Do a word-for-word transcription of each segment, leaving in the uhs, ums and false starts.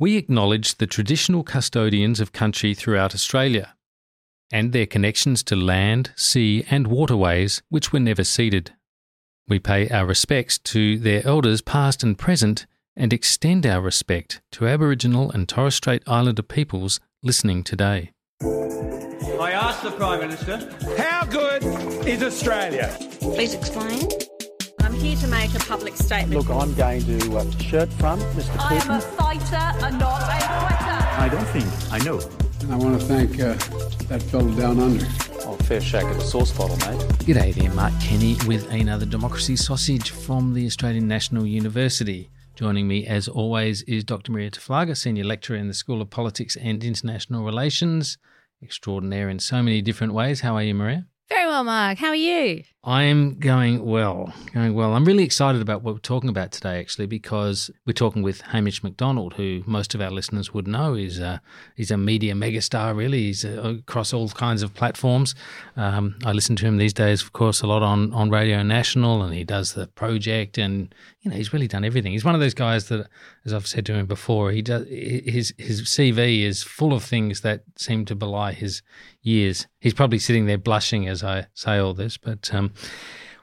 we acknowledge the traditional custodians of country throughout Australia and their connections to land, sea and waterways which were never ceded. We pay our respects to their elders past and present and extend our respect to Aboriginal and Torres Strait Islander peoples listening today. I asked the Prime Minister, how good is Australia? Please explain. I'm here to make a public statement. Look, I'm going to uh, shirt front Mister Clinton. I am a fighter and not a quitter. I don't think, I know. And I want to thank uh, that fellow down under. Oh, fair shake of a sauce bottle, mate. G'day there, Mark Kenny with another Democracy Sausage from the Australian National University. Joining me, as always, is Doctor Marija Taflaga, Senior Lecturer in the School of Politics and International Relations. Extraordinaire in so many different ways. How are you, Marija? Very well, Mark. How are you? I'm going well, going well. I'm really excited about what we're talking about today, actually, because we're talking with Hamish Macdonald, who most of our listeners would know is a, he's a media megastar, really. He's a, across all kinds of platforms. Um, I listen to him these days, of course, a lot on, on Radio National, and he does The Project, and, you know, he's really done everything. He's one of those guys that, as I've said to him before, he does his his C V is full of things that seem to belie his years. He's probably sitting there blushing as I say all this, but... Um,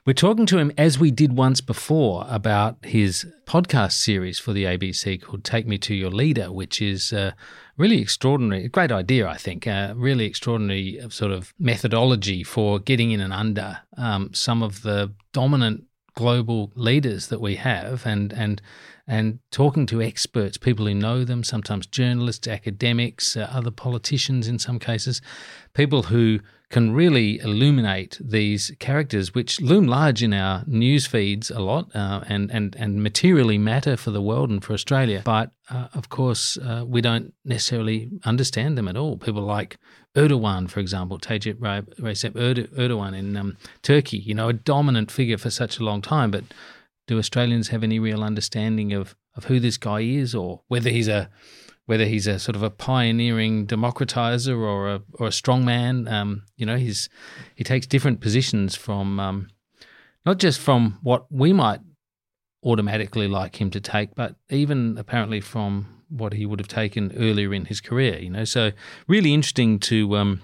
We're talking to him, as we did once before, about his podcast series for the A B C called Take Me to Your Leader, which is uh, really extraordinary, a great idea, I think, uh, really extraordinary sort of methodology for getting in and under um, some of the dominant global leaders that we have and and and talking to experts, people who know them, sometimes journalists, academics, uh, other politicians in some cases, people who can really illuminate these characters which loom large in our news feeds a lot uh, and, and, and materially matter for the world and for Australia. But, uh, of course, uh, we don't necessarily understand them at all. People like Erdogan, for example, Recep Erdogan in um, Turkey, you know, a dominant figure for such a long time. But do Australians have any real understanding of, of who this guy is or whether he's a... whether he's a sort of a pioneering democratizer or a or a strongman, um, you know, he's he takes different positions from um, not just from what we might automatically like him to take, but even apparently from what he would have taken earlier in his career. You know, so really interesting to um,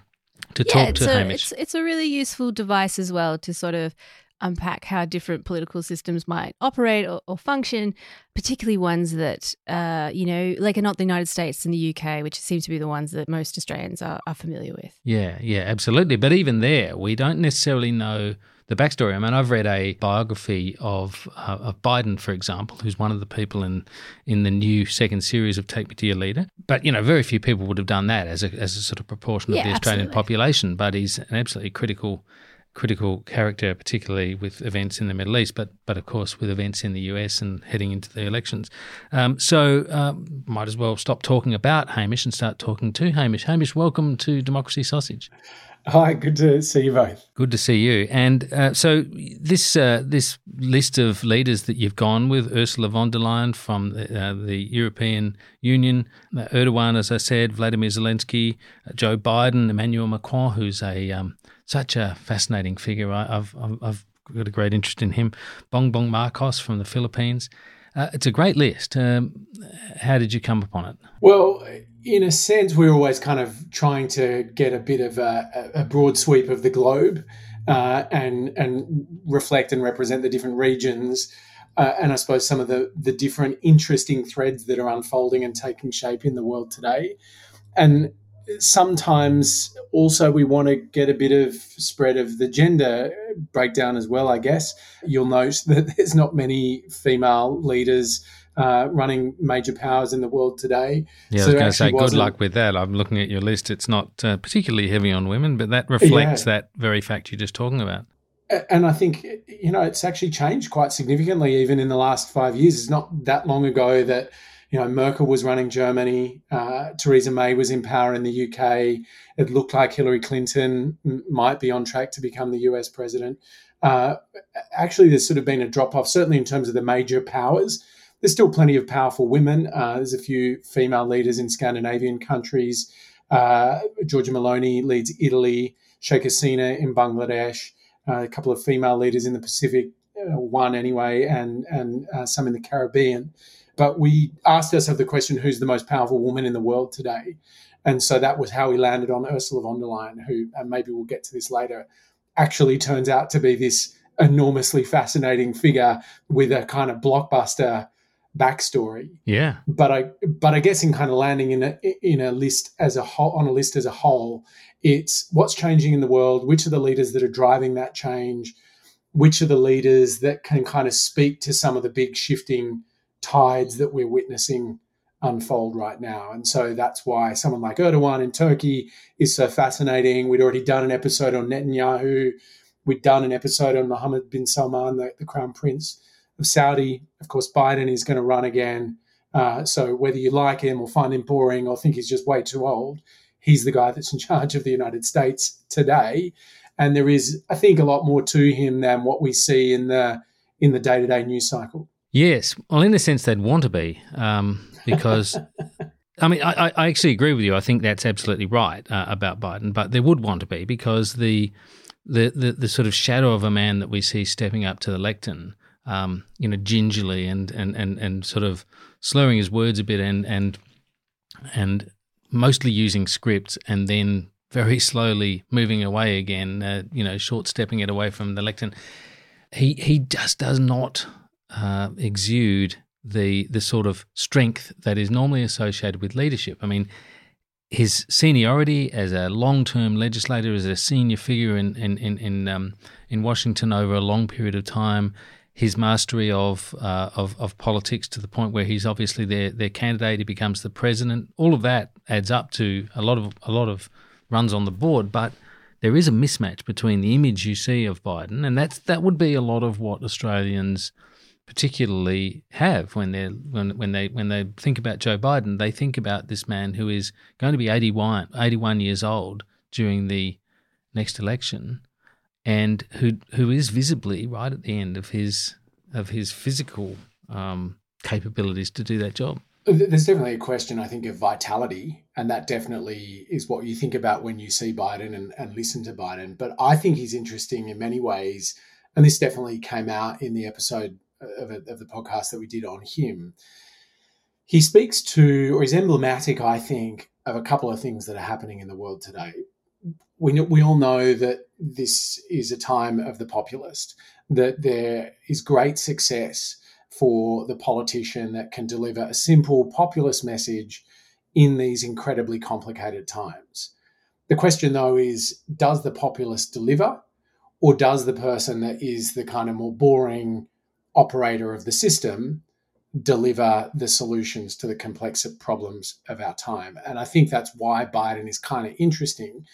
to yeah, talk to a, Hamish. It's, it's a really useful device as well to sort of unpack how different political systems might operate or, or function, particularly ones that, uh, you know, like are not the United States and the U K, which seem to be the ones that most Australians are, are familiar with. Yeah, yeah, absolutely. But even there, we don't necessarily know the backstory. I mean, I've read a biography of uh, of Biden, for example, who's one of the people in in the new second series of Take Me to Your Leader. But, you know, very few people would have done that as a, as a sort of proportion of yeah, the Australian absolutely. population. But he's an absolutely critical critical character, particularly with events in the Middle East, but but of course with events in the U S and heading into the elections. Um, so um, might as well stop talking about Hamish and start talking to Hamish. Hamish, welcome to Democracy Sausage. Hi, good to see you both. Good to see you. And uh, so this uh, this list of leaders that you've gone with, Ursula von der Leyen from the, uh, the European Union, uh, Erdogan, as I said, Vladimir Zelensky, uh, Joe Biden, Emmanuel Macron, who's a um, such a fascinating figure. I, I've I've got a great interest in him. Bongbong Marcos from the Philippines. Uh, it's a great list. Um, how did you come upon it? Well, in a sense, we're always kind of trying to get a bit of a, a broad sweep of the globe uh, and and reflect and represent the different regions uh, and I suppose some of the, the different interesting threads that are unfolding and taking shape in the world today. And sometimes also we want to get a bit of spread of the gender breakdown as well, I guess. You'll note that there's not many female leaders uh, running major powers in the world today. Yeah, so I was going to say, wasn't... good luck with that. I'm looking at your list. It's not uh, particularly heavy on women, but that reflects yeah. that very fact you're just talking about. And I think, you know, it's actually changed quite significantly even in the last five years. It's not that long ago that, you know, Merkel was running Germany, uh, Theresa May was in power in the U K. It looked like Hillary Clinton m- might be on track to become the U S president. Uh, actually, there's sort of been a drop-off, certainly in terms of the major powers. There's still plenty of powerful women. Uh, there's a few female leaders in Scandinavian countries. Uh, Giorgia Meloni leads Italy, Sheikh Hasina in Bangladesh. Uh, a couple of female leaders in the Pacific, uh, one anyway, and and uh, some in the Caribbean. But we asked ourselves the question, who's the most powerful woman in the world today? And so that was how we landed on Ursula von der Leyen, who, and maybe we'll get to this later, actually turns out to be this enormously fascinating figure with a kind of blockbuster backstory. Yeah. But I, but I guess in kind of landing in a in a list as a whole, on a list as a whole, it's what's changing in the world, which are the leaders that are driving that change, which are the leaders that can kind of speak to some of the big shifting tides that we're witnessing unfold right now. And so that's why someone like Erdogan in Turkey is so fascinating. We'd already done an episode on Netanyahu. We'd done an episode on Mohammed bin Salman, the, the Crown Prince of Saudi. Of course, Biden is going to run again. Uh, so whether you like him or find him boring or think he's just way too old, he's the guy that's in charge of the United States today. And there is, I think, a lot more to him than what we see in the in the day-to-day news cycle. Yes. Well, in the sense they'd want to be, um, because, I mean, I, I actually agree with you. I think that's absolutely right uh, about Biden, but they would want to be because the, the the the sort of shadow of a man that we see stepping up to the lectern, um, you know, gingerly and, and, and, and sort of slurring his words a bit and and and mostly using scripts and then very slowly moving away again, uh, you know, short-stepping it away from the lectern. He, he just does not uh, exude the the sort of strength that is normally associated with leadership. I mean, his seniority as a long-term legislator, as a senior figure in in in in, um, in Washington over a long period of time, his mastery of, uh, of of politics to the point where he's obviously their their candidate, he becomes the president. All of that adds up to a lot of a lot of runs on the board, but there is a mismatch between the image you see of Biden, and that's that would be a lot of what Australians particularly have when they when when they when they think about Joe Biden. They think about this man who is going to be eighty-one years old during the next election, and who who is visibly right at the end of his of his physical um, capabilities to do that job. There's definitely a question, I think, of vitality, and that definitely is what you think about when you see Biden and, and listen to Biden. But I think he's interesting in many ways, and this definitely came out in the episode of, a, of the podcast that we did on him. He speaks to, or is emblematic, I think, of a couple of things that are happening in the world today. We know, we all know that this is a time of the populist, that there is great success for the politician that can deliver a simple populist message in these incredibly complicated times. The question, though, is does the populist deliver, or does the person that is the kind of more boring operator of the system deliver the solutions to the complex problems of our time? And I think that's why Biden is kind of interesting,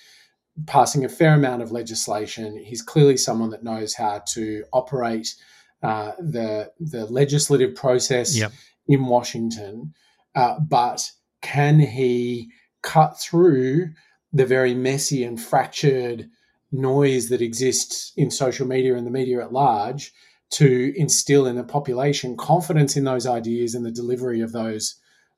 passing a fair amount of legislation. He's clearly someone that knows how to operate uh, the the legislative process yep. in Washington, uh, but can he cut through the very messy and fractured noise that exists in social media and the media at large to instill in the population confidence in those ideas and the delivery of those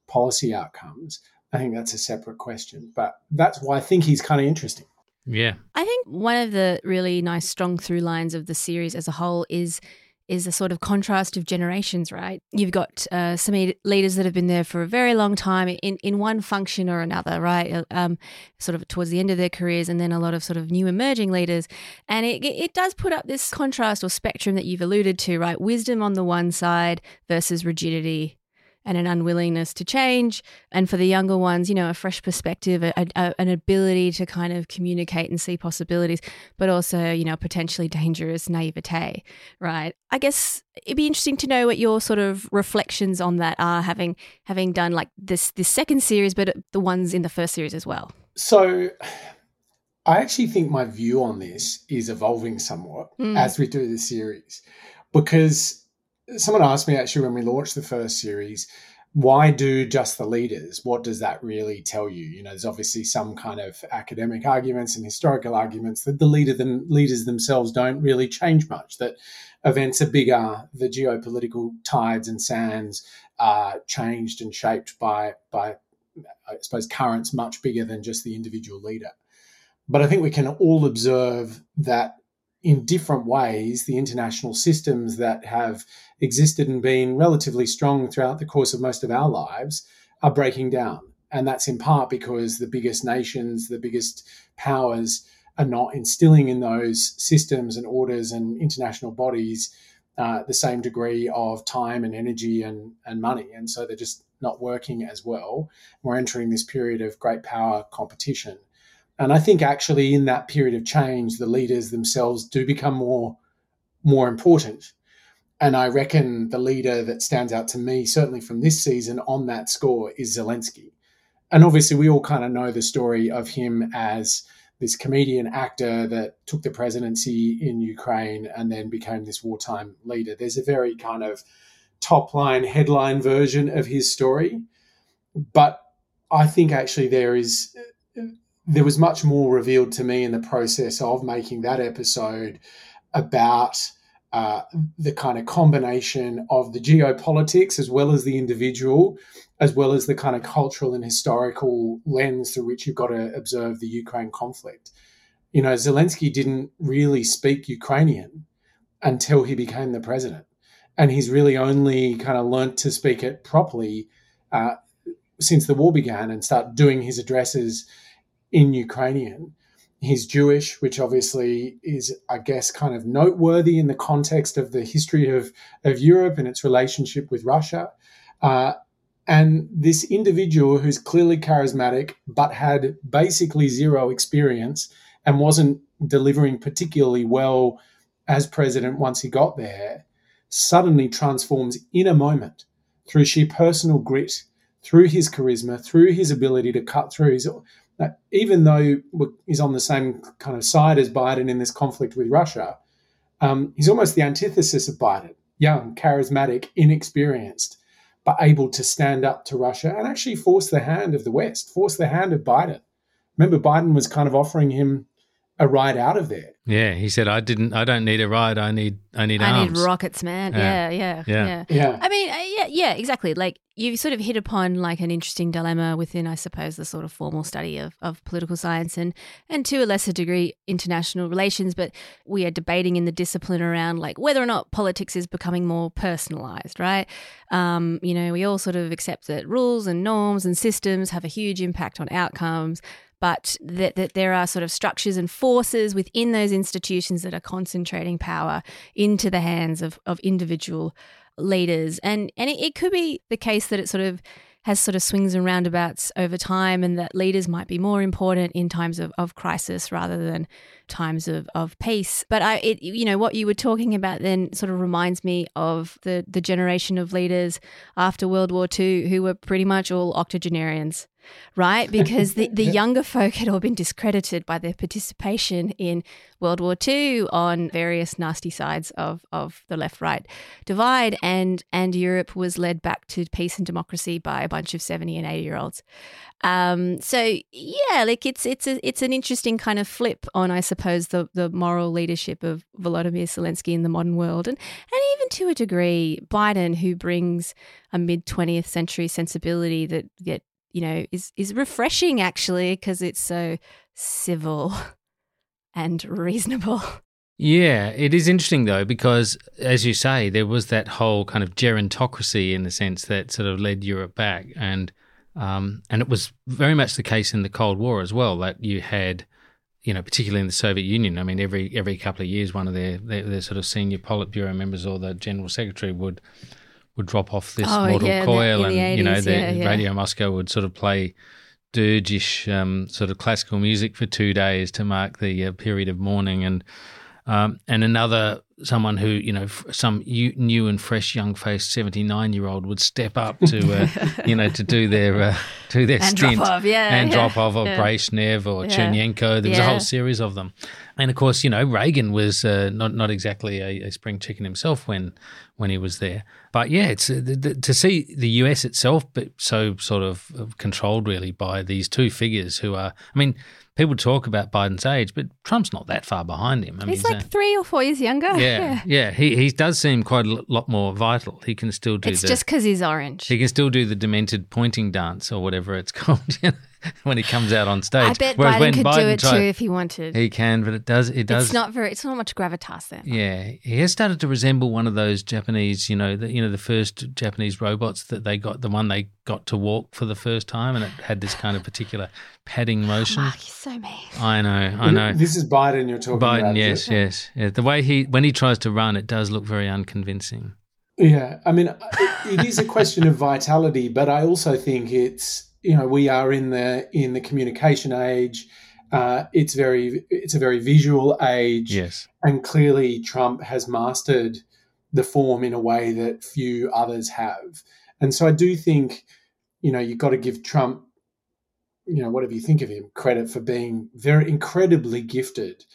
policy outcomes? I think that's a separate question, but that's why I think he's kind of interesting. Yeah. I think one of the really nice strong through lines of the series as a whole is is a sort of contrast of generations, right? You've got uh, some leaders that have been there for a very long time in, in one function or another, right? Um, sort of towards the end of their careers, and then a lot of sort of new emerging leaders. And it, it does put up this contrast or spectrum that you've alluded to, right? Wisdom on the one side versus rigidity and an unwillingness to change. And for the younger ones, you know, a fresh perspective, a, a, an ability to kind of communicate and see possibilities, but also, you know, potentially dangerous naivete, right? I guess it'd be interesting to know what your sort of reflections on that are, having having done like this, this second series, but the ones in the first series as well. So I actually think my view on this is evolving somewhat mm. as we do this series, because someone asked me actually when we launched the first series, why do just the leaders? What does that really tell you? You know, there's obviously some kind of academic arguments and historical arguments that the leader them, leaders themselves don't really change much, that events are bigger, the geopolitical tides and sands are changed and shaped by, by I suppose, currents much bigger than just the individual leader. But I think we can all observe that in different ways, the international systems that have existed and been relatively strong throughout the course of most of our lives are breaking down. And that's in part because the biggest nations, the biggest powers are not instilling in those systems and orders and international bodies uh, the same degree of time and energy and, and money. And so they're just not working as well. We're entering this period of great power competition. And I think actually in that period of change, the leaders themselves do become more, more important. And I reckon the leader that stands out to me, certainly from this season on that score, is Zelensky. And obviously we all kind of know the story of him as this comedian actor that took the presidency in Ukraine and then became this wartime leader. There's a very kind of top line headline version of his story. But I think actually there is... There was much more revealed to me in the process of making that episode about uh, the kind of combination of the geopolitics as well as the individual, as well as the kind of cultural and historical lens through which you've got to observe the Ukraine conflict. You know, Zelensky didn't really speak Ukrainian until he became the president. And he's really only kind of learnt to speak it properly uh, since the war began and start doing his addresses in Ukrainian. He's Jewish, which obviously is, I guess, kind of noteworthy in the context of the history of, of Europe and its relationship with Russia. Uh, and this individual who's clearly charismatic but had basically zero experience and wasn't delivering particularly well as president once he got there, suddenly transforms in a moment through sheer personal grit, through his charisma, through his ability to cut through his... Now, even though he's on the same kind of side as Biden in this conflict with Russia, um, he's almost the antithesis of Biden, young, charismatic, inexperienced, but able to stand up to Russia and actually force the hand of the West, force the hand of Biden. Remember, Biden was kind of offering him a ride out of there. Yeah, he said, I didn't, I don't need a ride, I need I need I arms. I need rockets, man. Yeah. Yeah, yeah, yeah, yeah. Yeah. I mean, yeah, yeah, exactly. Like you sort of hit upon like an interesting dilemma within, I suppose, the sort of formal study of, of political science and, and to a lesser degree international relations, but we are debating in the discipline around like whether or not politics is becoming more personalised, right? Um, you know, we all sort of accept that rules and norms and systems have a huge impact on outcomes, but that, that there are sort of structures and forces within those institutions that are concentrating power into the hands of, of individual leaders. And, and it, it could be the case that it sort of has sort of swings and roundabouts over time and that leaders might be more important in times of, of crisis rather than times of, of peace. But, I, it, you know, what you were talking about then sort of reminds me of the, the generation of leaders after World War Two who were pretty much all octogenarians, right? Because the, the younger folk had all been discredited by their participation in World War Two on various nasty sides of, of the left-right divide, and and Europe was led back to peace and democracy by a bunch of seventy and eighty-year-olds. Um, so, yeah, like it's it's a, it's an interesting kind of flip on, I suppose, the, the moral leadership of Volodymyr Zelensky in the modern world, and, and even to a degree Biden, who brings a mid-twentieth century sensibility that that you know, is is refreshing actually because it's so civil and reasonable. Yeah, it is interesting though because, as you say, there was that whole kind of gerontocracy in the sense that sort of led Europe back, and um, and it was very much the case in the Cold War as well, that you had, you know, particularly in the Soviet Union. I mean, every every couple of years, one of their their, their sort of senior Politburo members or the General Secretary would. would drop off this oh, mortal yeah, coil the, the and, eighties, you know, the yeah, yeah. Radio Moscow would sort of play dirge-ish um, sort of classical music for two days to mark the uh, period of mourning. And Um, and another, someone who, you know, some new and fresh, young-faced seventy-nine-year-old would step up to, uh, you know, to do their uh, do their and stint drop off, yeah, and yeah, drop off of yeah. Brezhnev or yeah. Chernyenko. There was yeah. a whole series of them, and of course, you know, Reagan was uh, not not exactly a, a spring chicken himself when when he was there. But yeah, it's uh, the, the, to see the U S itself, but so sort of controlled really by these two figures who are, I mean. People talk about Biden's age, but Trump's not that far behind him. I mean, he's like he's, three or four years younger. Yeah, yeah. yeah. He he does seem quite a lot more vital. He can still do. It's the, just because he's orange. He can still do the demented pointing dance or whatever it's called when he comes out on stage. I bet Whereas Biden could Biden do it tried, too if he wanted. He can, but it does. It does. It's not very. It's not much gravitas there. Yeah, he has started to resemble one of those Japanese, you know, the, you know, the first Japanese robots that they got, the one they got to walk for the first time, and it had this kind of particular padding motion. Oh, Mark, he's so mean. I know, I know. This is Biden you're talking Biden, about. Biden, yes, yes, yeah. The way he, when he tries to run, it does look very unconvincing. Yeah, I mean, it, it is a question of vitality, but I also think it's, you know, we are in the in the communication age. Uh, it's very, it's a very visual age. Yes, and clearly Trump has mastered the form in a way that few others have, and so I do think, you know, you've got to give Trump, you know, whatever you think of him, credit for being very incredibly gifted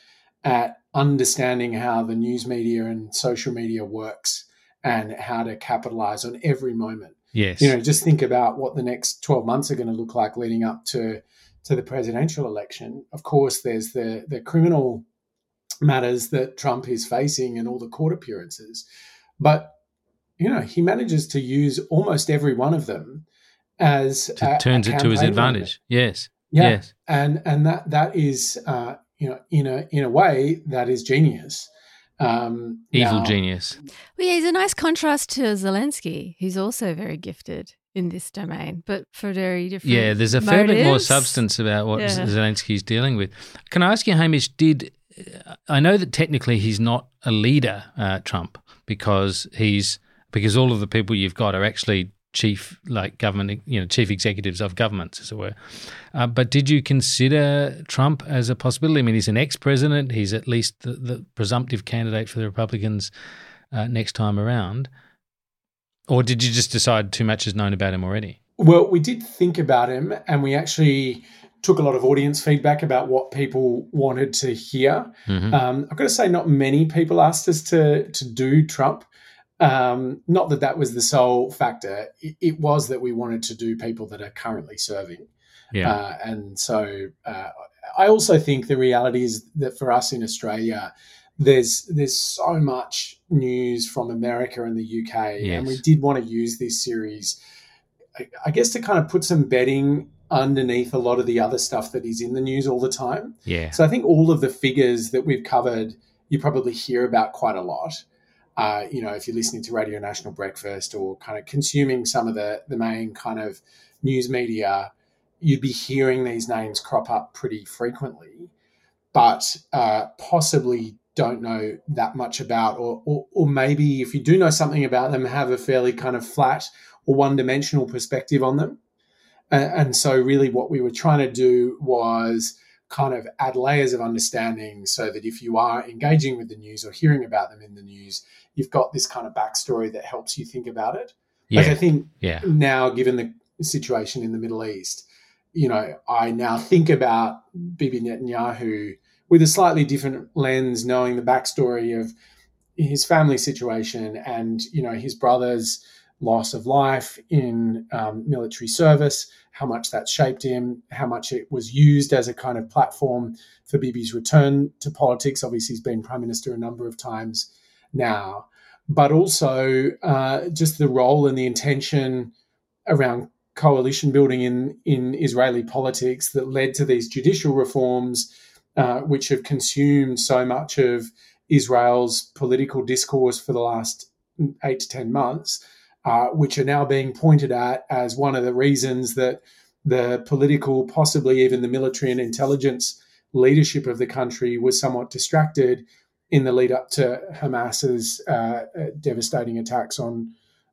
at understanding how the news media and social media works and how to capitalize on every moment. Yes. You know, just think about what the next twelve months are going to look like leading up to, to the presidential election. Of course, there's the, the criminal matters that Trump is facing and all the court appearances. But, you know, he manages to use almost every one of them as a, turns it to his advantage. Yes. Yeah. Yes. And and that that is uh, you know, in a in a way that is genius. Um, Evil now. Genius. Well, yeah, he's a nice contrast to Zelensky, who's also very gifted in this domain, but for very different Yeah, there's a motives. fair bit more substance about what yeah. Zelensky's dealing with. Can I ask you, Hamish, did I know that technically he's not a leader, uh, Trump, because he's because all of the people you've got are actually chief, like government, you know, chief executives of governments, as it were. Uh, but did you consider Trump as a possibility? I mean, he's an ex-president. He's at least the, the presumptive candidate for the Republicans uh, next time around. Or did you just decide too much is known about him already? Well, we did think about him, and we actually took a lot of audience feedback about what people wanted to hear. Mm-hmm. Um, I've got to say, not many people asked us to to do Trump. Um, not that that was the sole factor. It, it was that we wanted to do people that are currently serving. Yeah. Uh, and so uh, I also think the reality is that for us in Australia, there's there's so much news from America and the U K. Yes. And we did want to use this series, I, I guess, to kind of put some bedding underneath a lot of the other stuff that is in the news all the time. Yeah. So I think all of the figures that we've covered, you probably hear about quite a lot. Uh, you know, if you're listening to Radio National Breakfast or kind of consuming some of the, the main kind of news media, you'd be hearing these names crop up pretty frequently, but uh, possibly don't know that much about, or, or or maybe if you do know something about them, have a fairly kind of flat or one-dimensional perspective on them. And, and so really what we were trying to do was kind of add layers of understanding so that if you are engaging with the news or hearing about them in the news, you've got this kind of backstory that helps you think about it. Yeah. Like I think yeah. now, given the situation in the Middle East, you know, I now think about Bibi Netanyahu with a slightly different lens, knowing the backstory of his family situation and, you know, his brother's loss of life in um, military service, how much that shaped him, how much it was used as a kind of platform for Bibi's return to politics. Obviously, he's been Prime Minister a number of times now, but also uh, just the role and the intention around coalition building in, in Israeli politics that led to these judicial reforms, uh, which have consumed so much of Israel's political discourse for the last eight to ten months. Uh, which are now being pointed at as one of the reasons that the political, possibly even the military and intelligence leadership of the country was somewhat distracted in the lead up to Hamas's uh, devastating attacks on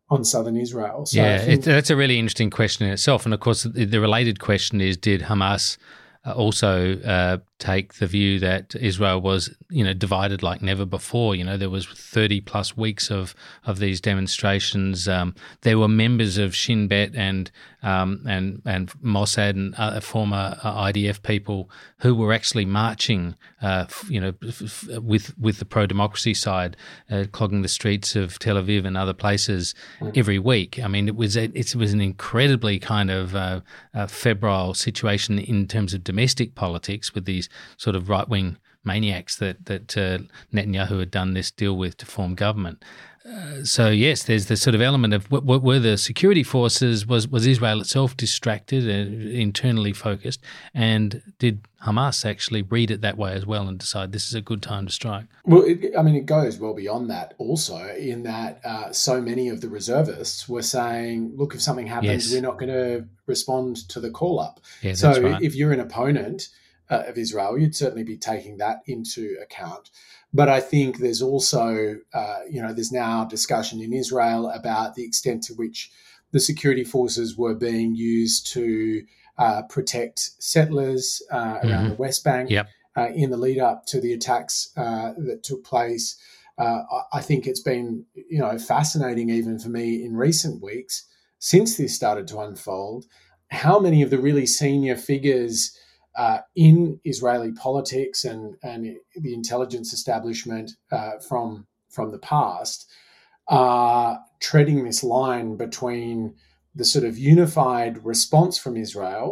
on southern Israel. So yeah, I think- it, that's a really interesting question in itself. And, of course, the, the related question is, did Hamas also uh, take the view that Israel was, you know, divided like never before. You know, there was thirty plus weeks of, of these demonstrations. Um, there were members of Shin Bet and um, and and Mossad and uh, former I D F people who were actually marching, uh, you know, f- f- with with the pro-democracy side, uh, clogging the streets of Tel Aviv and other places every week. I mean, it was a, it was an incredibly kind of uh, uh, febrile situation in terms of domestic politics, with these sort of right-wing maniacs that that uh, Netanyahu had done this deal with to form government. Uh, so yes, there's the sort of element of what, what were the security forces, was was Israel itself distracted and internally focused, and did Hamas actually read it that way as well and decide this is a good time to strike? Well, it, I mean, it goes well beyond that also, in that uh, so many of the reservists were saying, look, if something happens, yes, we're not going to respond to the call-up. Yeah, so right. If you're an opponent uh, of Israel, you'd certainly be taking that into account. But I think there's also, uh, you know, there's now discussion in Israel about the extent to which the security forces were being used to uh, protect settlers uh, mm-hmm. around the West Bank, yep. uh, in the lead up to the attacks uh, that took place. Uh, I think it's been, you know, fascinating even for me in recent weeks, since this started to unfold, how many of the really senior figures Uh, in Israeli politics and, and the intelligence establishment uh, from from the past are uh, treading this line between the sort of unified response from Israel,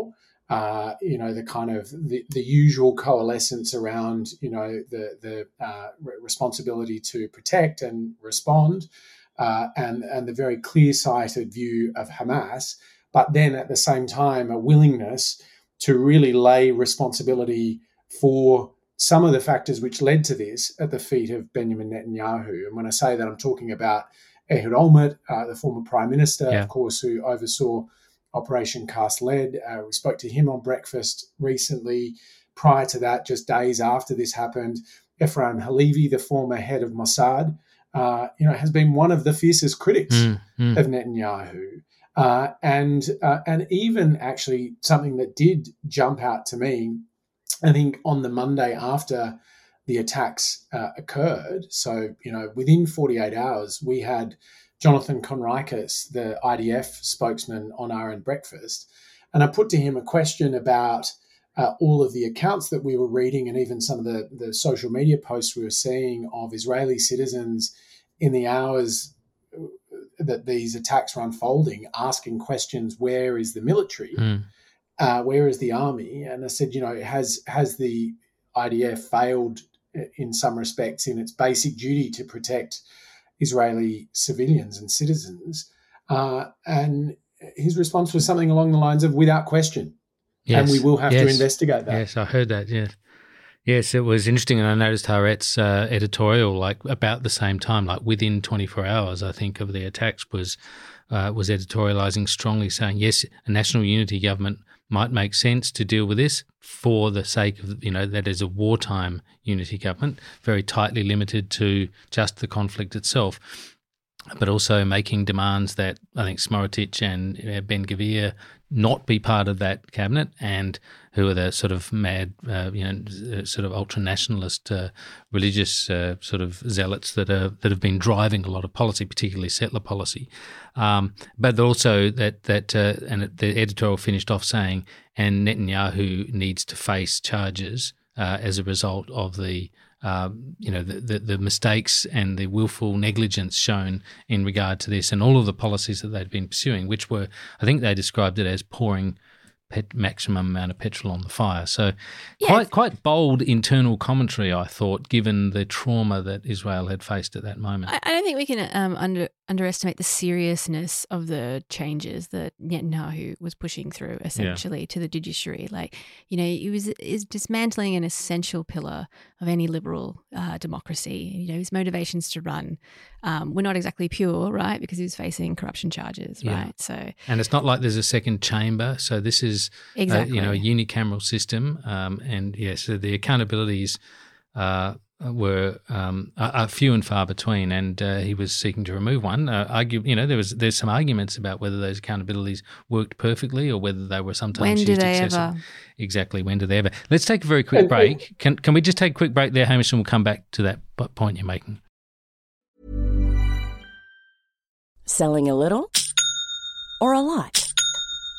uh, you know, the kind of the, the usual coalescence around, you know, the, the uh, responsibility to protect and respond, uh, and, and the very clear-sighted view of Hamas, but then at the same time a willingness to really lay responsibility for some of the factors which led to this at the feet of Benjamin Netanyahu. And when I say that, I'm talking about Ehud Olmert, uh, the former prime minister, yeah. of course, who oversaw Operation Cast Lead. Uh, we spoke to him on breakfast recently. Prior to that, just days after this happened, Ephraim Halevi, the former head of Mossad, uh, you know, has been one of the fiercest critics mm, mm. of Netanyahu. Uh, and uh, and even actually something that did jump out to me, I think on the Monday after the attacks uh, occurred, so, you know, within forty-eight hours, we had Jonathan Conricus, the I D F spokesman, on R N Breakfast. And I put to him a question about uh, all of the accounts that we were reading and even some of the, the social media posts we were seeing of Israeli citizens in the hours that these attacks were unfolding, asking questions, where is the military, mm. uh, where is the army? And I said, you know, has has the I D F failed in some respects in its basic duty to protect Israeli civilians and citizens? Uh, and his response was something along the lines of, without question, yes. and we will have yes. to investigate that. Yes, I heard that, yes. Yes, it was interesting, and I noticed Haaretz uh, editorial, like about the same time, like within twenty-four hours, I think, of the attacks, was uh, was editorialising strongly, saying, yes, a national unity government might make sense to deal with this for the sake of, you know, that is a wartime unity government, very tightly limited to just the conflict itself, but also making demands that I think Smotrich and Ben Gvir not be part of that cabinet, and who are the sort of mad, uh, you know, sort of ultra-nationalist, uh, religious uh, sort of zealots that are that have been driving a lot of policy, particularly settler policy. Um, but also that that uh, and the editorial finished off saying, and Netanyahu needs to face charges uh, as a result of the. Uh, you know, the, the, the mistakes and the willful negligence shown in regard to this and all of the policies that they'd been pursuing, which were, I think they described it as pouring pet maximum amount of petrol on the fire. So yeah. quite quite bold internal commentary, I thought, given the trauma that Israel had faced at that moment. I, I don't think we can um, under, underestimate the seriousness of the changes that Netanyahu was pushing through, essentially, yeah. to the judiciary. Like, you know, he was is dismantling an essential pillar of any liberal uh, democracy. You know, his motivations to run um, were not exactly pure, right, because he was facing corruption charges, yeah. right? So, and it's not like there's a second chamber, so this is Exactly. Uh, you know, a unicameral system, um, and yes, yeah, so the accountabilities uh, were um, are, are few and far between, and uh, he was seeking to remove one. Uh, argue, you know, there was there's some arguments about whether those accountabilities worked perfectly or whether they were sometimes used excessively. Exactly, when do they ever? Let's take a very quick break. Can can we just take a quick break there, Hamish, and we'll come back to that point you're making. Selling a little or a lot?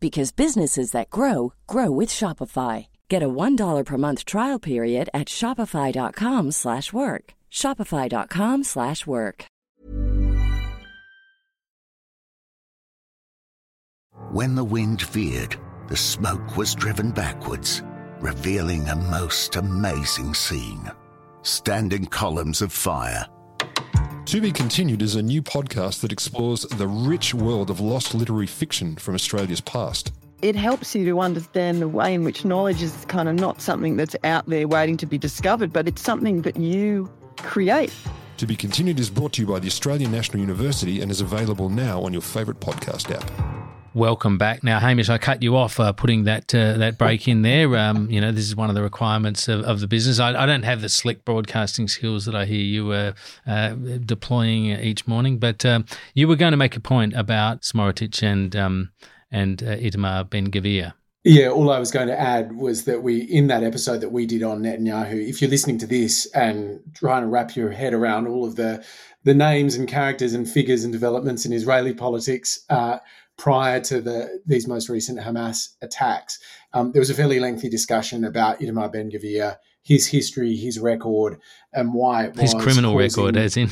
Because businesses that grow, grow with Shopify. Get a one dollar per month trial period at shopify.com slash work. Shopify.com slash work. When the wind veered, the smoke was driven backwards, revealing a most amazing scene. Standing columns of fire. To Be Continued is a new podcast that explores the rich world of lost literary fiction from Australia's past. It helps you to understand the way in which knowledge is kind of not something that's out there waiting to be discovered, but it's something that you create. To Be Continued is brought to you by the Australian National University and is available now on your favourite podcast app. Welcome back. Now, Hamish, I cut you off uh, putting that uh, that break in there. Um, you know, this is one of the requirements of, of the business. I, I don't have the slick broadcasting skills that I hear you uh, uh, deploying each morning, but um, you were going to make a point about Smotrich and um, and uh, Itamar Ben Gvir. Yeah, all I was going to add was that we, in that episode that we did on Netanyahu, if you're listening to this and trying to wrap your head around all of the the names and characters and figures and developments in Israeli politics, uh, prior to the these most recent Hamas attacks, um, there was a fairly lengthy discussion about Itamar Ben Gvir, his history, his record, and why it was his criminal causing, record, as in,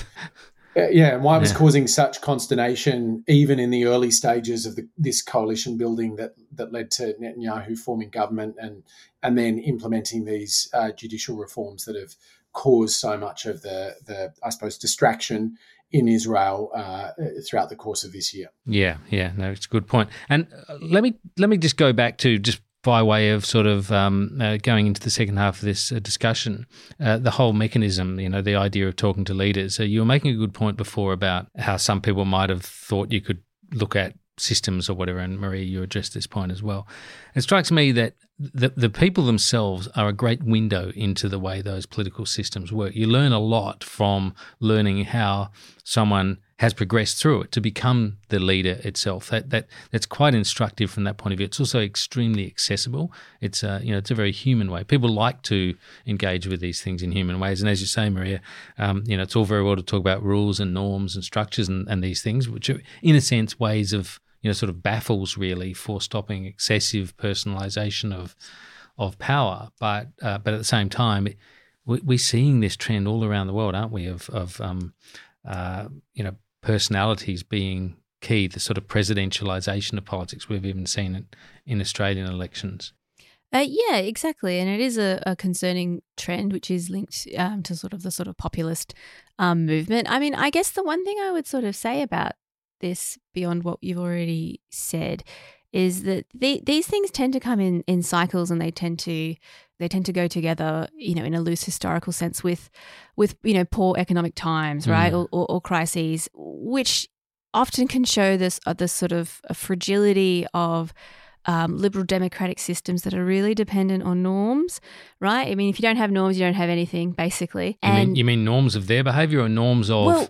uh, yeah, and why it was yeah. causing such consternation, even in the early stages of the, this coalition building that that led to Netanyahu forming government and and then implementing these uh, judicial reforms that have caused so much of the the I suppose distraction in Israel uh, throughout the course of this year. Yeah, yeah, no, it's a good point. And let me let me just go back to, just by way of sort of um, uh, going into the second half of this uh, discussion, uh, the whole mechanism, you know, the idea of talking to leaders. So you were making a good point before about how some people might have thought you could look at systems or whatever, and Marie, you addressed this point as well. It strikes me that the, the people themselves are a great window into the way those political systems work. You learn a lot from learning how someone has progressed through it to become the leader itself. That that that's quite instructive from that point of view. It's also extremely accessible. It's a, you know, it's a very human way. People like to engage with these things in human ways. And as you say, Maria, um, you know, it's all very well to talk about rules and norms and structures and, and these things, which are in a sense ways of, you know, sort of baffles really for stopping excessive personalisation of of power. But uh, but at the same time, we, we're seeing this trend all around the world, aren't we, of, of um, uh, you know, personalities being key, the sort of presidentialisation of politics. We've even seen it in Australian elections. Uh, yeah, exactly. And it is a, a concerning trend, which is linked um, to sort of the sort of populist um, movement. I mean, I guess the one thing I would sort of say about this, beyond what you've already said, is that the, these things tend to come in, in cycles, and they tend to they tend to go together, you know, in a loose historical sense with with you know poor economic times, right, mm. or, or, or crises, which often can show this uh, this sort of a fragility of um, liberal democratic systems that are really dependent on norms, right? I mean, if you don't have norms, you don't have anything, basically. And you mean, you mean norms of their behaviour or norms of? Well,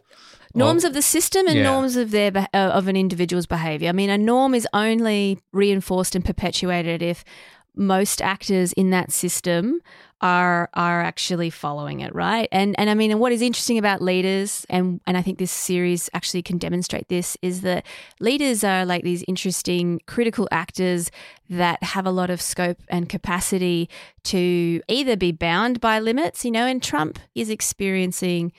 Norms well, of the system and yeah. norms of their uh, of an individual's behaviour. I mean, a norm is only reinforced and perpetuated if most actors in that system are are actually following it, right? And and I mean, and what is interesting about leaders, and and I think this series actually can demonstrate this, is that leaders are like these interesting critical actors that have a lot of scope and capacity to either be bound by limits, you know, and Trump is experiencing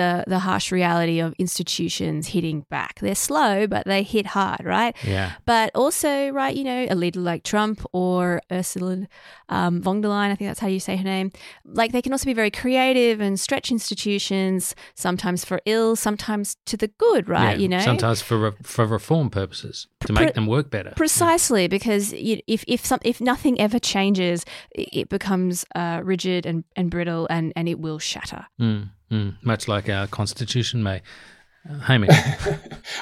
the the harsh reality of institutions hitting back. They're slow, but they hit hard, right? Yeah. But also, right, you know, a leader like Trump or Ursula um, von der Leyen, I think that's how you say her name, like they can also be very creative and stretch institutions, sometimes for ill, sometimes to the good, right? Yeah, you know, sometimes for re- for reform purposes, to make Pre- them work better. Precisely, yeah. Because you, if if some, if nothing ever changes, it becomes uh, rigid and, and brittle and, and it will shatter. Mm, mm, much like our Constitution may. Uh, Hamish.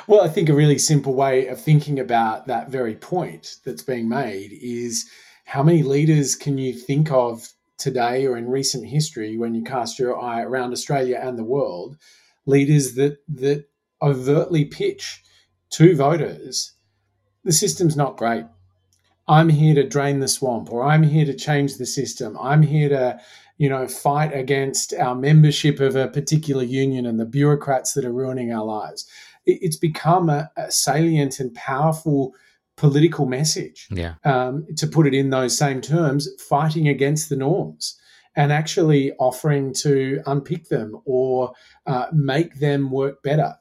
Well, I think a really simple way of thinking about that very point that's being made is how many leaders can you think of today or in recent history when you cast your eye around Australia and the world, leaders that that overtly pitch to voters, the system's not great. I'm here to drain the swamp, or I'm here to change the system. I'm here to, you know, fight against our membership of a particular union and the bureaucrats that are ruining our lives. It's become a, a salient and powerful political message, yeah. um, to put it in those same terms, fighting against the norms and actually offering to unpick them or uh, make them work better.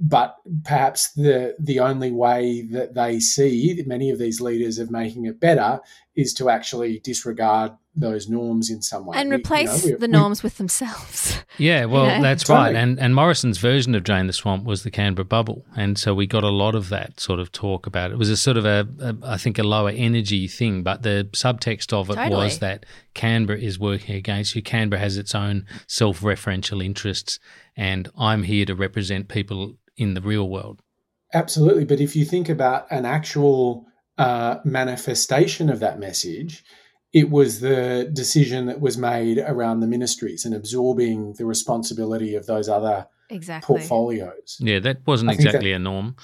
But perhaps the the only way that they see, many of these leaders, of making it better is to actually disregard those norms in some way. And we, replace you know, the norms we, with themselves. Yeah, well, you know? That's totally. Right. And and Morrison's version of Drain the Swamp was the Canberra bubble. And so we got a lot of that sort of talk about it. It was a sort of, a, a I think, a lower energy thing, but the subtext of it totally. was that Canberra is working against you. Canberra has its own self-referential interests and I'm here to represent people in the real world. Absolutely. But if you think about an actual uh, manifestation of that message, it was the decision that was made around the ministries and absorbing the responsibility of those other exactly. portfolios. Yeah, that wasn't I exactly that, a norm.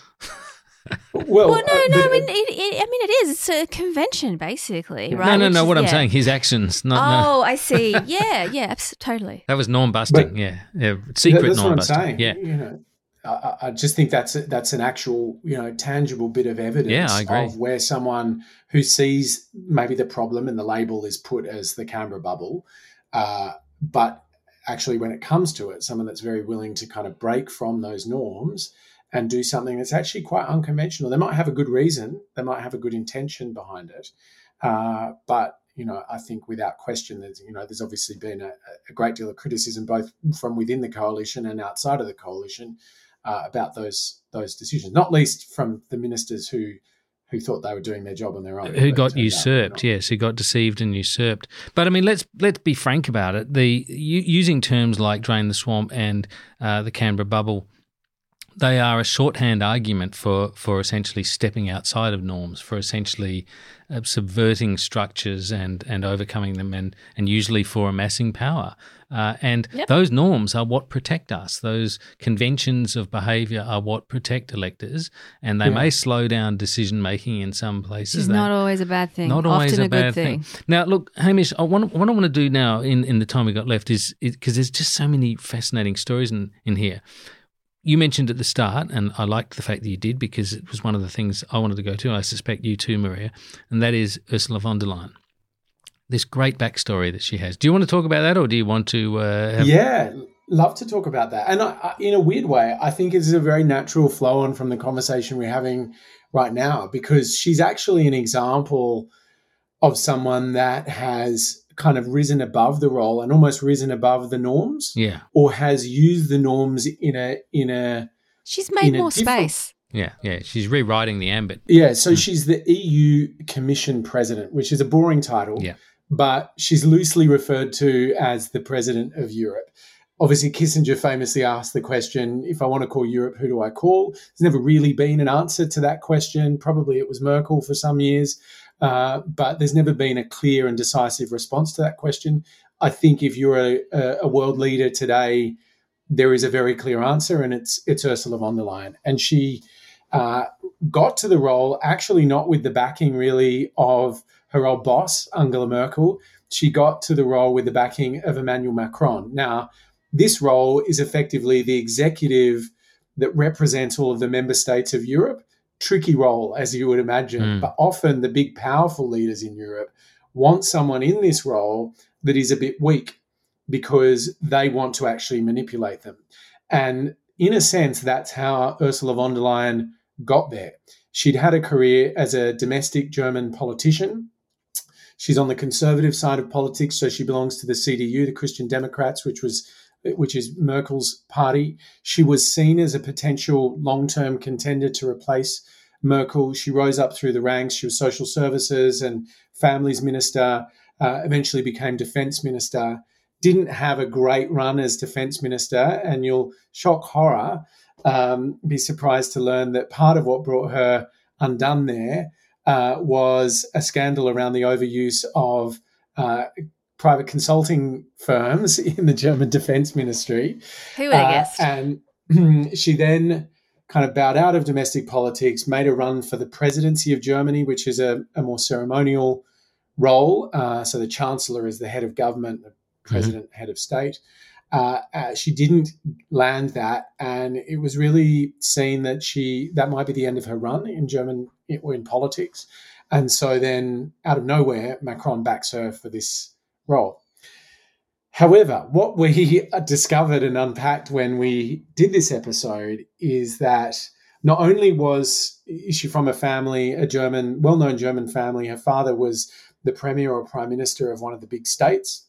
well, well, no, no, the, I mean, it, it, I mean, it is. It's a convention, basically, right? No, no, Which no. Is, what I'm yeah. saying, his actions. Not, oh, no. I see. Yeah, yeah, abs- totally. That was norm busting. Yeah, yeah, secret that, norm busting. That's what I'm saying. Yeah. You know, I, I just think that's a, that's an actual, you know, tangible bit of evidence yeah, I agree. Of where someone who sees maybe the problem and the label is put as the Canberra bubble, uh, but actually when it comes to it, someone that's very willing to kind of break from those norms and do something that's actually quite unconventional. They might have a good reason, they might have a good intention behind it, uh, but you know, I think without question, there's, you know, there's obviously been a, a great deal of criticism both from within the coalition and outside of the coalition. Uh, about those those decisions, not least from the ministers who who thought they were doing their job on their own, who got usurped. Yes, who got deceived and usurped. But I mean, let's let's be frank about it. The using terms like drain the swamp and uh, the Canberra bubble, they are a shorthand argument for for essentially stepping outside of norms, for essentially uh, subverting structures and and overcoming them, and and usually for amassing power. Uh, and yep. those norms are what protect us. Those conventions of behaviour are what protect electors, and they yeah. may slow down decision-making in some places. It's not always a bad thing. Not always Often a, a bad good thing. thing. Now, look, Hamish, I want, what I want to do now in, in the time we've got left is, because there's just so many fascinating stories in, in here. You mentioned at the start, and I liked the fact that you did because it was one of the things I wanted to go to, I suspect you too, Marija, and that is Ursula von der Leyen. This great backstory that she has. Do you want to talk about that or do you want to? Uh, have yeah, love to talk about that. And I, I, in a weird way, I think it's a very natural flow on from the conversation we're having right now because she's actually an example of someone that has kind of risen above the role and almost risen above the norms. Yeah. Or has used the norms in a in a. She's made more space. Yeah, yeah, she's rewriting the ambit. Yeah, so mm. she's the E U Commission President, which is a boring title. Yeah. But she's loosely referred to as the President of Europe. Obviously, Kissinger famously asked the question, if I want to call Europe, who do I call? There's never really been an answer to that question. Probably it was Merkel for some years, uh, but there's never been a clear and decisive response to that question. I think if you're a, a world leader today, there is a very clear answer, and it's it's Ursula von der Leyen. And she uh, got to the role actually not with the backing really of her old boss, Angela Merkel. She got to the role with the backing of Emmanuel Macron. Now, this role is effectively the executive that represents all of the member states of Europe. Tricky role, as you would imagine, mm. but often the big powerful leaders in Europe want someone in this role that is a bit weak, because they want to actually manipulate them. And in a sense, that's how Ursula von der Leyen got there. She'd had a career as a domestic German politician. She's on the conservative side of politics, so she belongs to the C D U, the Christian Democrats, which was which is Merkel's party. She was seen as a potential long-term contender to replace Merkel. She rose up through the ranks. She was social services and families minister, uh, eventually became defence minister, didn't have a great run as defence minister, and you'll shock horror, um, be surprised to learn that part of what brought her undone there Uh, was a scandal around the overuse of uh, private consulting firms in the German defence ministry. Who would have uh, guessed? And she then kind of bowed out of domestic politics, made a run for the presidency of Germany, which is a, a more ceremonial role. Uh, so the chancellor is the head of government, the president, mm-hmm. head of state. Uh, uh, she didn't land that, and it was really seen that she that might be the end of her run in German or in politics. And so then out of nowhere, Macron backs her for this role. However, what we discovered and unpacked when we did this episode is that not only was she from a family, a German, well-known German family, her father was the premier or prime minister of one of the big states.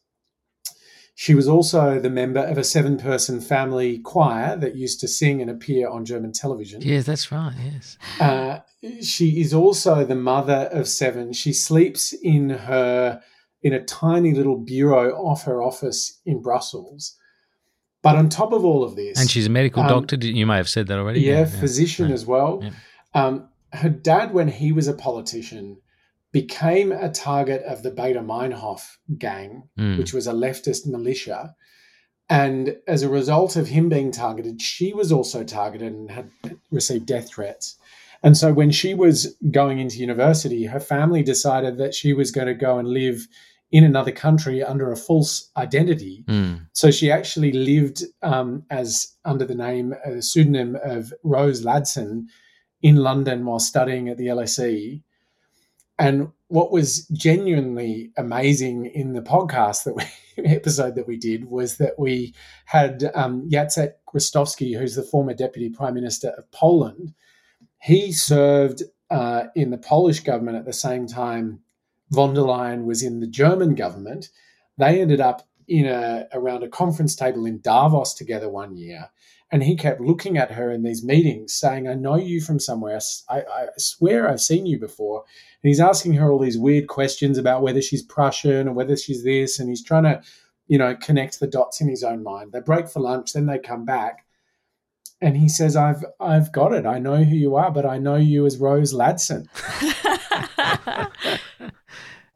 She was also the member of a seven-person family choir that used to sing and appear on German television. Yes, that's right, yes. Uh, she is also the mother of seven. She sleeps in her in a tiny little bureau off her office in Brussels. But on top of all of this... And she's a medical um, doctor. You may have said that already. Yeah, yeah physician yeah, as well. Yeah. Um, her dad, when he was a politician, became a target of the Baader-Meinhof gang, mm. which was a leftist militia. And as a result of him being targeted, she was also targeted and had received death threats. And so when she was going into university, her family decided that she was going to go and live in another country under a false identity. Mm. So she actually lived um, as under the name, uh, pseudonym of Rose Ladson in London while studying at the L S E. And what was genuinely amazing in the podcast that we episode that we did was that we had um, Jacek Rostowski, who's the former Deputy Prime Minister of Poland. He served uh, in the Polish government at the same time von der Leyen was in the German government. They ended up in a around a conference table in Davos together one year. And he kept looking at her in these meetings saying, I know you from somewhere. I, I swear I've seen you before. And he's asking her all these weird questions about whether she's Prussian or whether she's this. And he's trying to, you know, connect the dots in his own mind. They break for lunch, then they come back. And he says, I've I've got it. I know who you are, but I know you as Rose Ladson.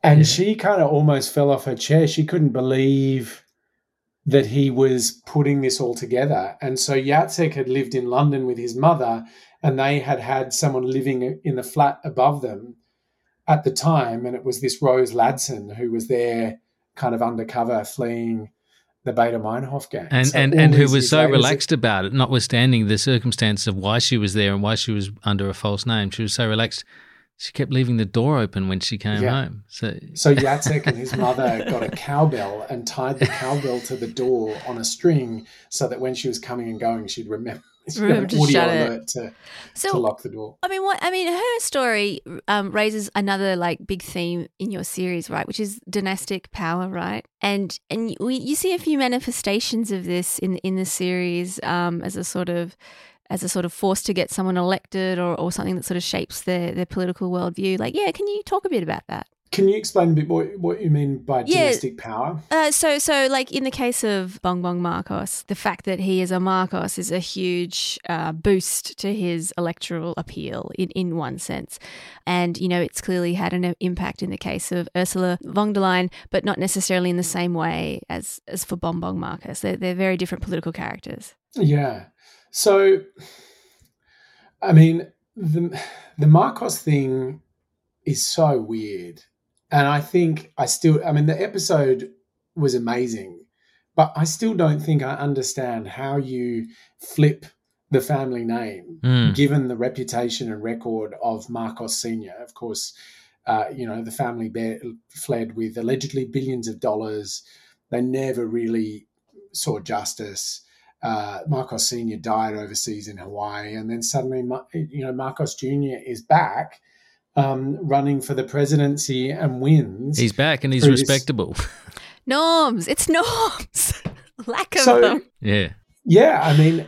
And yeah. She kind of almost fell off her chair. She couldn't believe that he was putting this all together. And so Jacek had lived in London with his mother, and they had had someone living in the flat above them at the time, and it was this Rose Ladson who was there kind of undercover fleeing the Baader-Meinhof gang. And so and, and who was so relaxed it, about it, notwithstanding the circumstance of why she was there and why she was under a false name. She was so relaxed. She kept leaving the door open when she came yeah. home. So so Jacek and his mother got a cowbell and tied the cowbell to the door on a string so that when she was coming and going, she'd remember. She'd remember to audio alert to, so, to lock the door. I mean, what I mean, her story um, raises another like big theme in your series, right? Which is dynastic power, right? And and we, you see a few manifestations of this in in the series um, as a sort of. as a sort of force to get someone elected or, or something that sort of shapes their, their political worldview. Like, yeah, can you talk a bit about that? Can you explain a bit more what you mean by yeah. domestic power? Uh, so, so like in the case of Bongbong Marcos, the fact that he is a Marcos is a huge uh, boost to his electoral appeal in, in one sense. And, you know, it's clearly had an impact in the case of Ursula von der Leyen, but not necessarily in the same way as, as for Bongbong Marcos. They're, they're very different political characters. Yeah. So, I mean, the, the Marcos thing is so weird. And I think I still, I mean, the episode was amazing, but I still don't think I understand how you flip the family name, mm. given the reputation and record of Marcos Senior. Of course, uh, you know, the family be- fled with allegedly billions of dollars. They never really saw justice. Uh, Marcos Senior died overseas in Hawaii, and then suddenly, you know, Marcos Junior is back um, running for the presidency and wins. He's back and he's respectable. This- norms. It's norms. Lack of so, them. Yeah. Yeah. I mean,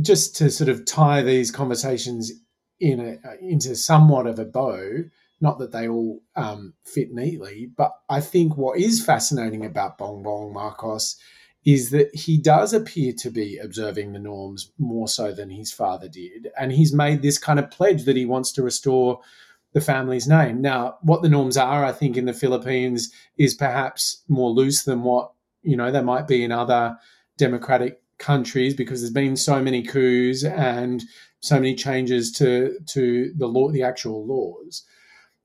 just to sort of tie these conversations in a, into somewhat of a bow, not that they all um, fit neatly, but I think what is fascinating about Bongbong Marcos is that he does appear to be observing the norms more so than his father did, and he's made this kind of pledge that he wants to restore the family's name. Now, what the norms are, I think, in the Philippines is perhaps more loose than what, you know, they might be in other democratic countries, because there's been so many coups and so many changes to to the law, the actual laws.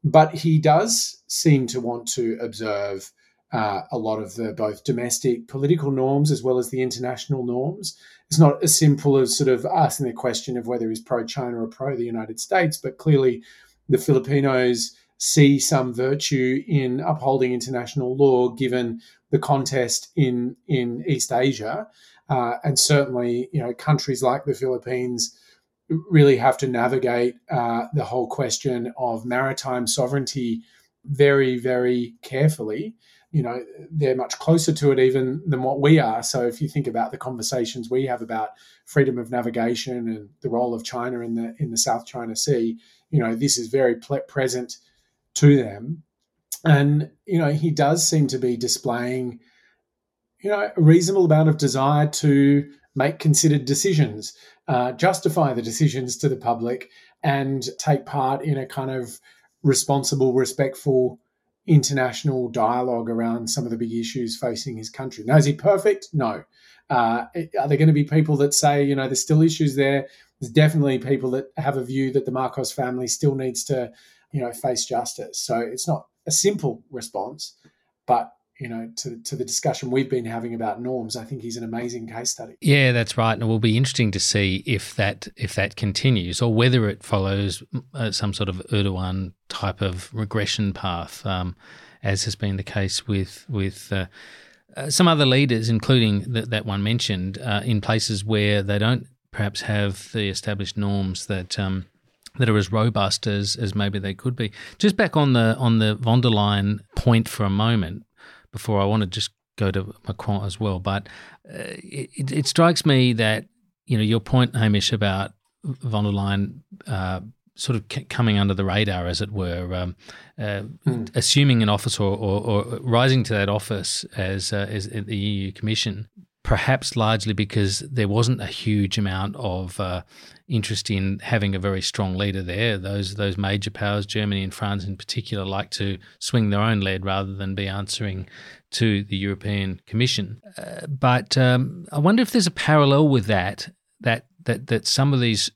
But he does seem to want to observe uh, a lot of the both domestic political norms as well as the international norms. It's not as simple as sort of asking the question of whether he's pro-China or pro-the United States, but clearly the Filipinos see some virtue in upholding international law given the contest in, in East Asia. Uh, and certainly, you know, countries like the Philippines really have to navigate uh, the whole question of maritime sovereignty very, very carefully. You know, they're much closer to it even than what we are. So if you think about the conversations we have about freedom of navigation and the role of China in the in the South China Sea, you know, this is very ple- present to them. And, you know, he does seem to be displaying, you know, a reasonable amount of desire to make considered decisions, uh, justify the decisions to the public, and take part in a kind of responsible, respectful international dialogue around some of the big issues facing his country. Now, is he perfect? No. Uh, are there going to be people that say, you know, there's still issues there? There's definitely people that have a view that the Marcos family still needs to, you know, face justice. So it's not a simple response, but you know, to to the discussion we've been having about norms, I think he's an amazing case study. Yeah, that's right, and it will be interesting to see if that if that continues or whether it follows uh, some sort of Erdogan type of regression path, um, as has been the case with with uh, uh, some other leaders, including th- that one mentioned, uh, in places where they don't perhaps have the established norms that um, that are as robust as as maybe they could be. Just back on the on the von der Leyen point for a moment, before I want to just go to Macron as well, but uh, it, it strikes me that, you know, your point, Hamish, about von der Leyen uh, sort of c- coming under the radar, as it were, um, uh, mm. assuming an office or, or, or rising to that office as uh, as the E U Commission, perhaps largely because there wasn't a huge amount of uh, interest in having a very strong leader there. Those those major powers, Germany and France in particular, like to swing their own lead rather than be answering to the European Commission. Uh, but um, I wonder if there's a parallel with that, that that that some of these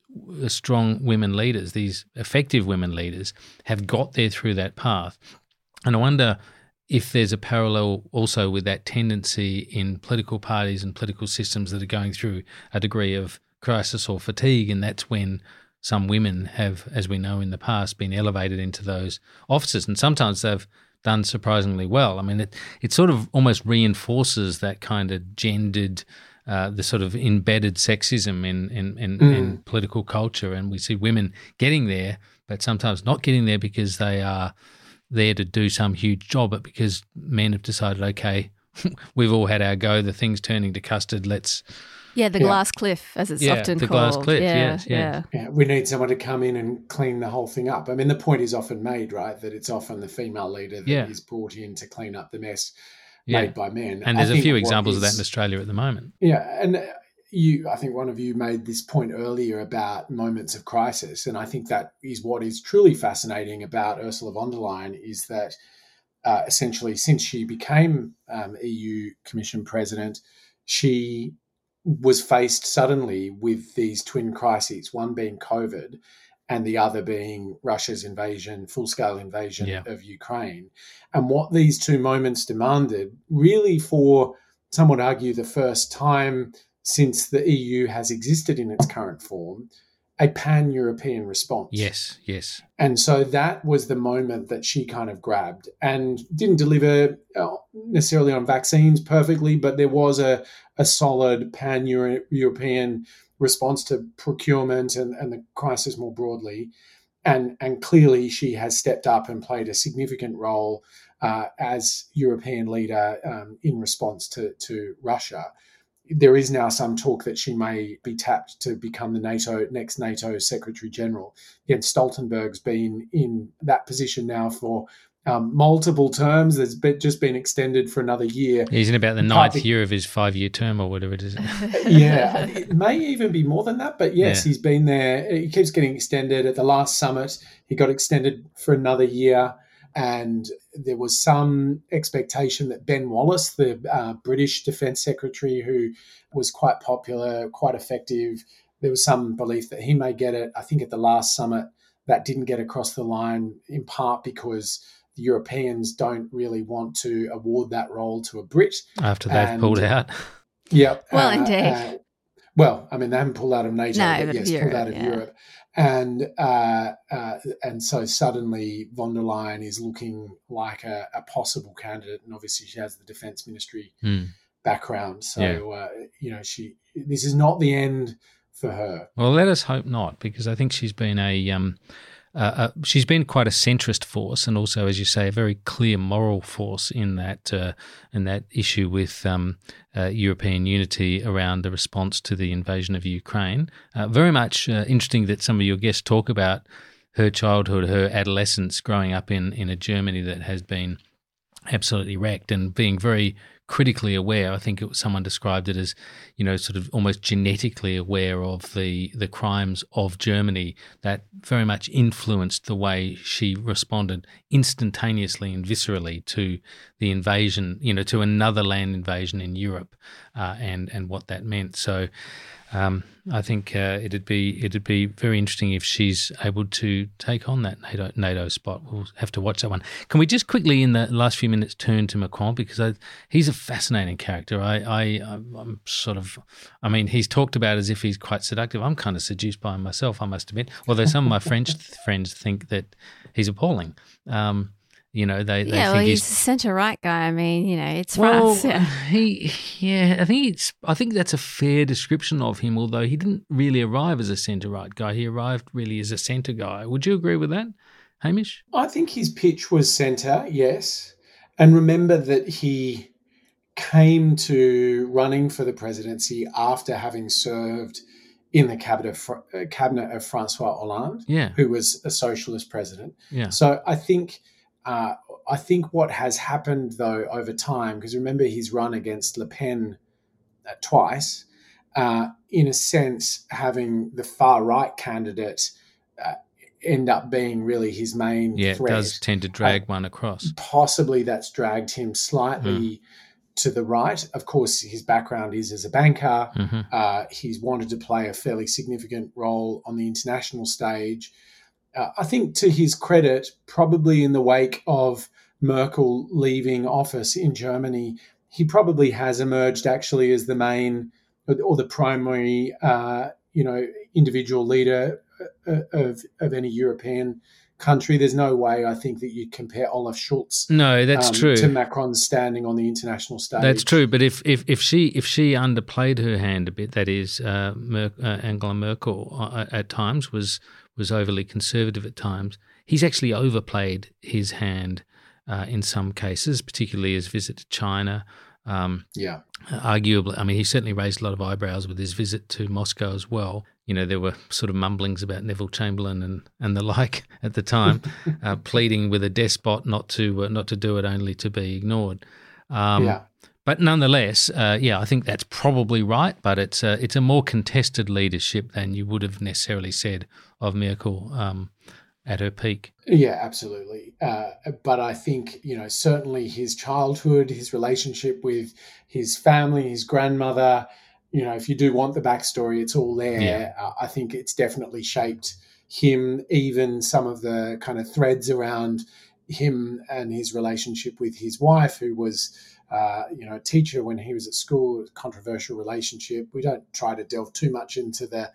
strong women leaders, these effective women leaders, have got there through that path. And I wonder if there's a parallel also with that tendency in political parties and political systems that are going through a degree of crisis or fatigue, and that's when some women have, as we know in the past, been elevated into those offices, and sometimes they've done surprisingly well. I mean, it, it sort of almost reinforces that kind of gendered, uh, the sort of embedded sexism in, in, in, mm. in political culture, and we see women getting there but sometimes not getting there because they are there to do some huge job, but because men have decided, okay, we've all had our go, the thing's turning to custard, let's... Yeah, the yeah. glass cliff, as it's yeah, often the called. the glass cliff, yeah, yes, yes. Yeah. yeah. We need someone to come in and clean the whole thing up. I mean, the point is often made, right, that it's often the female leader that yeah. is brought in to clean up the mess yeah. made by men. And there's I a few examples is, of that in Australia at the moment. Yeah, and you, I think one of you made this point earlier about moments of crisis, and I think that is what is truly fascinating about Ursula von der Leyen, is that uh, essentially since she became um, E U Commission President, she was faced suddenly with these twin crises, one being COVID and the other being Russia's invasion, full-scale invasion yeah. of Ukraine. And what these two moments demanded, really for, some would argue, the first time since the E U has existed in its current form, a pan-European response. Yes, yes. And so that was the moment that she kind of grabbed and didn't deliver necessarily on vaccines perfectly, but there was a, a solid pan-European response to procurement and, and the crisis more broadly. And, and clearly she has stepped up and played a significant role uh, as European leader um, in response to, to Russia. There is now some talk that she may be tapped to become the NATO next NATO Secretary General. Jens Stoltenberg's been in that position now for um, multiple terms. There's been, just been extended for another year. He's in about the ninth be- year of his five-year term or whatever it is. Yeah, it may even be more than that, but yes, yeah. He's been there. He keeps getting extended. At the last summit, he got extended for another year. And there was some expectation that Ben Wallace, the uh, British Defence Secretary, who was quite popular, quite effective, there was some belief that he may get it. I think at the last summit that didn't get across the line, in part because the Europeans don't really want to award that role to a Brit. After they've and, pulled out. Yeah. Well, uh, indeed. Uh, well, I mean, they haven't pulled out of NATO, no, but yes, Europe, pulled out of yeah. Europe. And uh, uh, and so suddenly von der Leyen is looking like a, a possible candidate, and obviously she has the defence ministry mm. background. So yeah. uh, you know, she this is not the end for her. Well, let us hope not, because I think she's been a um, uh, uh, she's been quite a centrist force, and also, as you say, a very clear moral force in that uh, in that issue with um, uh, European unity around the response to the invasion of Ukraine. Uh, very much uh, interesting that some of your guests talk about her childhood, her adolescence, growing up in, in a Germany that has been absolutely wrecked, and being very critically aware. I think it was, someone described it as, you know, sort of almost genetically aware of the, the crimes of Germany. That very much influenced the way she responded instantaneously and viscerally to the invasion, you know, to another land invasion in Europe, uh, and and what that meant. So um, I think uh, it'd be it'd be very interesting if she's able to take on that NATO, NATO spot. We'll have to watch that one. Can we just quickly, in the last few minutes, turn to Macron, because I, he's a fascinating character. I, I I'm sort of, I mean, he's talked about as if he's quite seductive. I'm kind of seduced by him myself, I must admit. Although some of my French friends think that he's appalling. Um, you know, they, they yeah, think well, he's, he's a centre-right guy. I mean, you know, it's well, France. Yeah. He, yeah, I think it's, I think that's a fair description of him. Although he didn't really arrive as a centre-right guy, he arrived really as a centre guy. Would you agree with that, Hamish? I think his pitch was centre, yes, and remember that he came to running for the presidency after having served in the cabinet of, cabinet of Francois Hollande, yeah. who was a socialist president. Yeah. So I think uh, I think what has happened, though, over time, because remember he's run against Le Pen uh, twice, uh, in a sense having the far-right candidate uh, end up being really his main yeah, threat. Yeah, it does tend to drag uh, one across. Possibly that's dragged him slightly mm. to the right. Of course, his background is as a banker. Mm-hmm. Uh, he's wanted to play a fairly significant role on the international stage. Uh, I think, to his credit, probably in the wake of Merkel leaving office in Germany, he probably has emerged actually as the main or the primary, uh, you know, individual leader of of any European country. There's no way, I think, that you compare Olaf Scholz no, that's um, true. to Macron's standing on the international stage. That's true, but if if, if she if she underplayed her hand a bit, that is, uh, Mer- uh, Angela Merkel uh, at times was was overly conservative at times, he's actually overplayed his hand uh, in some cases, particularly his visit to China. Um, yeah. Arguably, I mean, he certainly raised a lot of eyebrows with his visit to Moscow as well. You know, there were sort of mumblings about Neville Chamberlain and, and the like at the time, uh, pleading with a despot not to uh, not to do it, only to be ignored. Um, yeah. But nonetheless, uh, yeah, I think that's probably right. But it's a, it's a more contested leadership than you would have necessarily said of Merkel um, at her peak. Yeah, absolutely. Uh, but I think, you know, certainly his childhood, his relationship with his family, his grandmother. You know, if you do want the backstory, it's all there. Yeah. Uh, I think it's definitely shaped him, even some of the kind of threads around him and his relationship with his wife, who was, uh, you know, a teacher when he was at school, a controversial relationship. We don't try to delve too much into the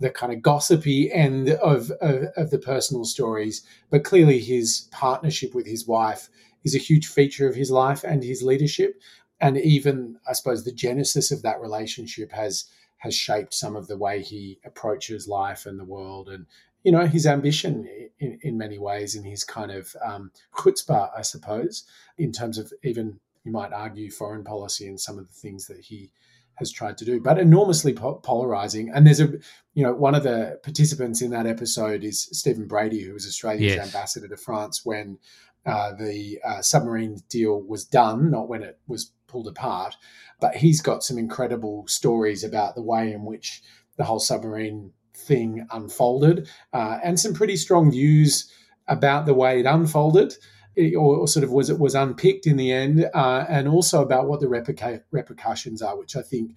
the kind of gossipy end of, of, of the personal stories. But clearly his partnership with his wife is a huge feature of his life and his leadership. And even, I suppose, the genesis of that relationship has has shaped some of the way he approaches life and the world and, you know, his ambition in, in many ways and his kind of um, chutzpah, I suppose, in terms of even, you might argue, foreign policy and some of the things that he has tried to do, but enormously po- polarizing. And there's a, you know, one of the participants in that episode is Stephen Brady, who was Australia's yes. ambassador to France when uh, the uh, submarine deal was done, not when it was pulled apart. But he's got some incredible stories about the way in which the whole submarine thing unfolded uh, and some pretty strong views about the way it unfolded. Or sort of was it was unpicked in the end, uh, and also about what the replica- repercussions are, which I think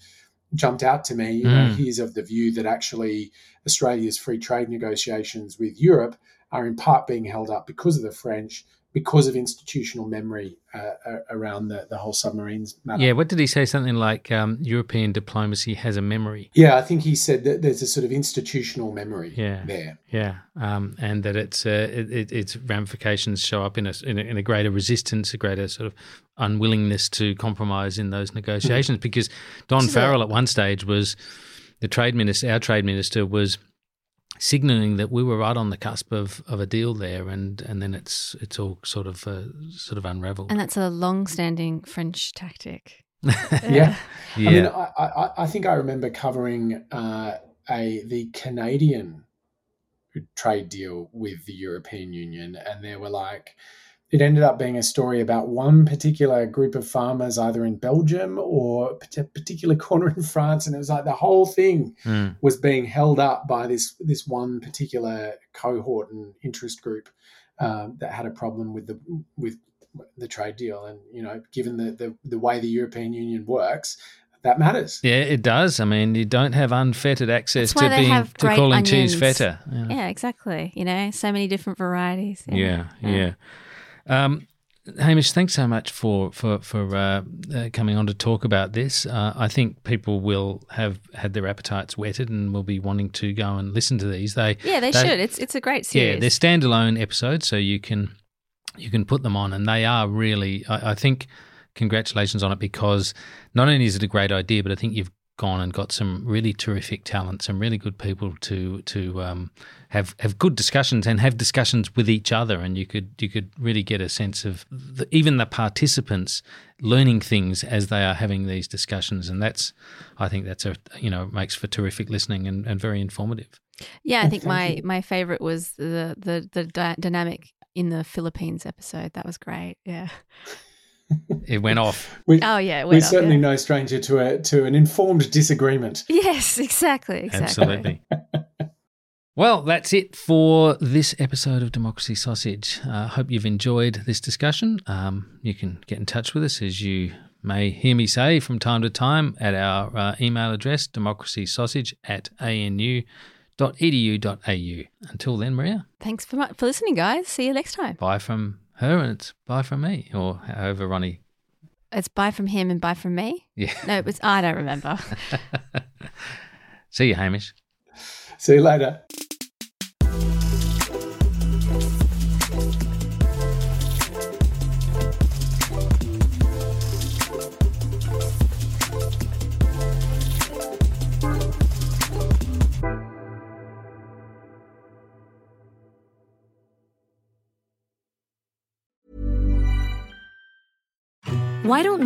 jumped out to me. You mm. know, he's of the view that actually Australia's free trade negotiations with Europe are in part being held up because of the French, because of institutional memory uh, around the, the whole submarines matter. Yeah, what did he say? Something like um, European diplomacy has a memory. Yeah, I think he said that there's a sort of institutional memory yeah. there. Yeah, um, and that it's uh, it, its ramifications show up in a, in a in a greater resistance, a greater sort of unwillingness to compromise in those negotiations. Mm-hmm. Because Don so, Farrell at one stage was the trade minister. Our trade minister was signalling that we were right on the cusp of, of a deal there, and, and then it's it's all sort of uh, sort of unravelled. And that's a long-standing French tactic. yeah. yeah, I mean, I, I, I think I remember covering uh, a the Canadian trade deal with the European Union, and there were like it ended up being a story about one particular group of farmers, either in Belgium or a particular corner in France, and it was like the whole thing mm. was being held up by this this one particular cohort and interest group um, that had a problem with the with the trade deal. And you know, given the the, the way the European Union works, that matters. Yeah, it does. I mean, you don't have unfettered access to being to calling onions. Cheese feta. Yeah. yeah, exactly. You know, so many different varieties. Yeah, yeah. yeah. yeah. Um, Hamish, thanks so much for for for uh, uh, coming on to talk about this. Uh, I think people will have had their appetites whetted and will be wanting to go and listen to these. They yeah, they, they should. It's it's a great series. Yeah, they're standalone episodes, so you can you can put them on, and they are really. I, I think congratulations on it, because not only is it a great idea, but I think you've gone and got some really terrific talent, some really good people to to um, have have good discussions and have discussions with each other, and you could you could really get a sense of the, even the participants learning things as they are having these discussions, and that's I think that's a you know makes for terrific listening and, and very informative. Yeah, I think my my favourite was the the the di- dynamic in the Philippines episode. That was great. Yeah. It went off. We, oh, yeah. It went we're off, certainly yeah. no stranger to a, to an informed disagreement. Yes, exactly. exactly. Absolutely. Well, that's it for this episode of Democracy Sausage. I uh, hope you've enjoyed this discussion. Um, you can get in touch with us, as you may hear me say from time to time, at our uh, email address, democracysausage at anu dot e d u dot a u. Until then, Maria. Thanks for, for listening, guys. See you next time. Bye from her, and it's bye from me, or however Ronnie. It's bye from him and bye from me? Yeah. No, it was, I don't remember. See you, Hamish. See you later. Why don't